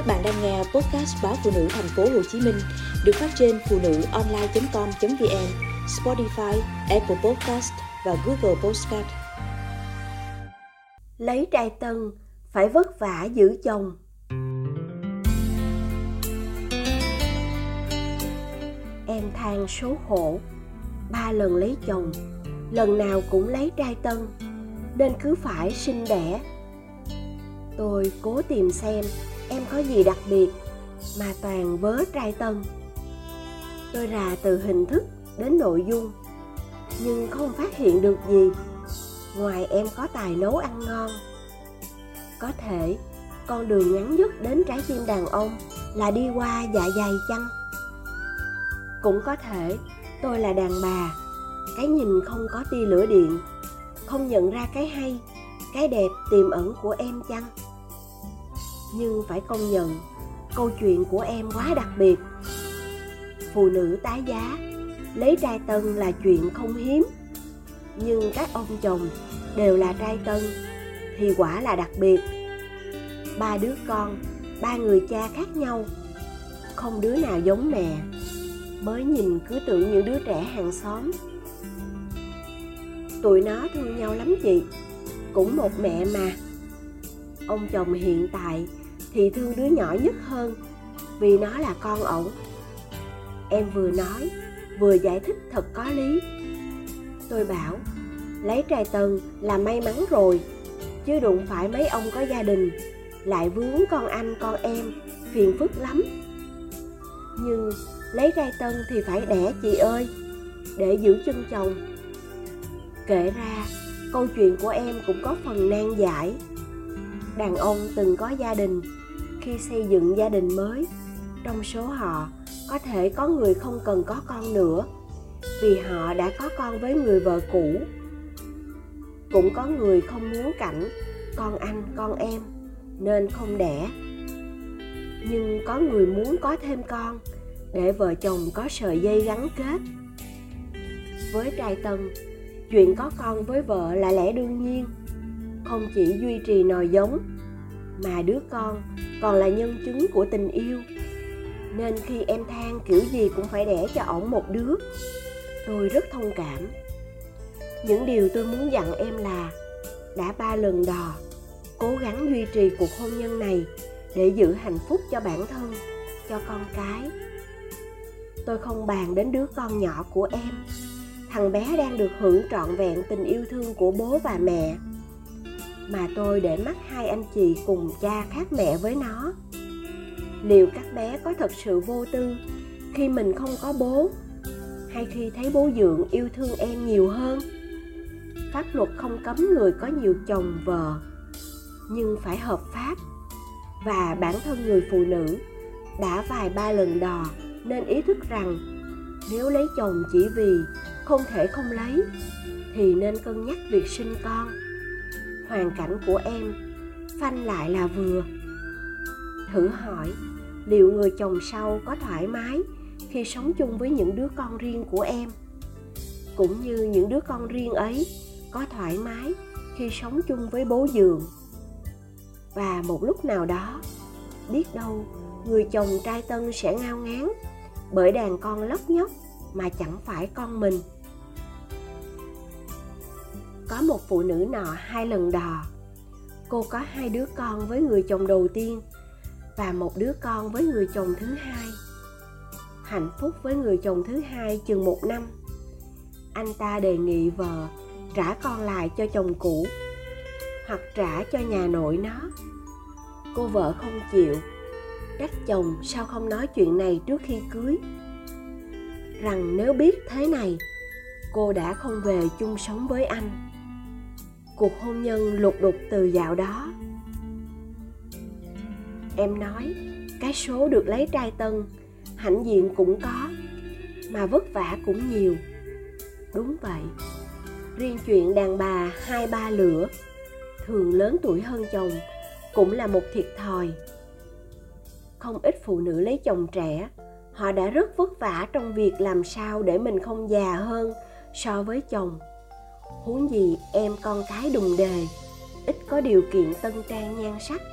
Các bạn đang nghe podcast báo Phụ Nữ Thành phố Hồ Chí Minh được phát trên phunuonline.com.vn, Spotify, Apple Podcast và Google Podcast. Lấy trai tân phải vất vả giữ chồng. Em than số khổ, 3 lần lấy chồng, lần nào cũng lấy trai tân nên cứ phải sinh đẻ. Tôi cố tìm xem em có gì đặc biệt mà toàn vớ trai tân. Tôi rà từ hình thức đến nội dung nhưng không phát hiện được gì ngoài em có tài nấu ăn ngon. Có thể con đường ngắn nhất đến trái tim đàn ông là đi qua dạ dày chăng? Cũng có thể tôi là đàn bà, cái nhìn không có tia lửa điện, không nhận ra cái hay, cái đẹp tiềm ẩn của em chăng? Nhưng phải công nhận, câu chuyện của em quá đặc biệt. Phụ nữ tái giá, lấy trai tân là chuyện không hiếm. Nhưng các ông chồng đều là trai tân thì quả là đặc biệt. 3 đứa con, 3 người cha khác nhau, không đứa nào giống mẹ. Mới nhìn cứ tưởng những đứa trẻ hàng xóm. Tụi nó thương nhau lắm chị, cũng một mẹ mà. Ông chồng hiện tại thì thương đứa nhỏ nhất hơn vì nó là con ổng. Em vừa nói vừa giải thích thật có lý. Tôi bảo lấy trai tân là may mắn rồi, chứ đụng phải mấy ông có gia đình lại vướng con anh con em phiền phức lắm. Nhưng lấy trai tân thì phải đẻ chị ơi, để giữ chân chồng. Kể ra câu chuyện của em cũng có phần nan giải. Đàn ông từng có gia đình, khi xây dựng gia đình mới, trong số họ có thể có người không cần có con nữa vì họ đã có con với người vợ cũ. Cũng có người không muốn cảnh con anh con em nên không đẻ. Nhưng có người muốn có thêm con để vợ chồng có sợi dây gắn kết. Với trai tân, chuyện có con với vợ là lẽ đương nhiên, không chỉ duy trì nòi giống mà đứa con còn là nhân chứng của tình yêu. Nên khi em than kiểu gì cũng phải đẻ cho ổng một đứa, tôi rất thông cảm. Những điều tôi muốn dặn em là đã 3 lần đò, cố gắng duy trì cuộc hôn nhân này để giữ hạnh phúc cho bản thân, cho con cái. Tôi không bàn đến đứa con nhỏ của em. Thằng bé đang được hưởng trọn vẹn tình yêu thương của bố và mẹ, mà tôi để mắt 2 anh chị cùng cha khác mẹ với nó. Liệu các bé có thật sự vô tư khi mình không có bố, hay khi thấy bố dượng yêu thương em nhiều hơn? Pháp luật không cấm người có nhiều chồng vợ, nhưng phải hợp pháp. Và bản thân người phụ nữ đã 2-3 lần đò nên ý thức rằng nếu lấy chồng chỉ vì không thể không lấy thì nên cân nhắc việc sinh con. Hoàn cảnh của em phanh lại là vừa. Thử hỏi liệu người chồng sau có thoải mái khi sống chung với những đứa con riêng của em, cũng như những đứa con riêng ấy có thoải mái khi sống chung với bố dượng. Và một lúc nào đó, biết đâu người chồng trai tân sẽ ngao ngán bởi đàn con lóc nhóc mà chẳng phải con mình. Có một phụ nữ nọ 2 lần đò. Cô có 2 đứa con với người chồng đầu tiên và 1 đứa con với người chồng thứ hai. Hạnh phúc với người chồng thứ hai chừng 1 năm. Anh ta đề nghị vợ trả con lại cho chồng cũ hoặc trả cho nhà nội nó. Cô vợ không chịu, trách chồng sao không nói chuyện này trước khi cưới. Rằng nếu biết thế này, cô đã không về chung sống với anh. Cuộc hôn nhân lục đục từ dạo đó. Em nói, cái số được lấy trai tân, hãnh diện cũng có, mà vất vả cũng nhiều. Đúng vậy, riêng chuyện đàn bà 2-3 lửa, thường lớn tuổi hơn chồng, cũng là một thiệt thòi. Không ít phụ nữ lấy chồng trẻ, họ đã rất vất vả trong việc làm sao để mình không già hơn so với chồng. Huống gì em con cái đùm đề, ít có điều kiện tân trang nhan sắc.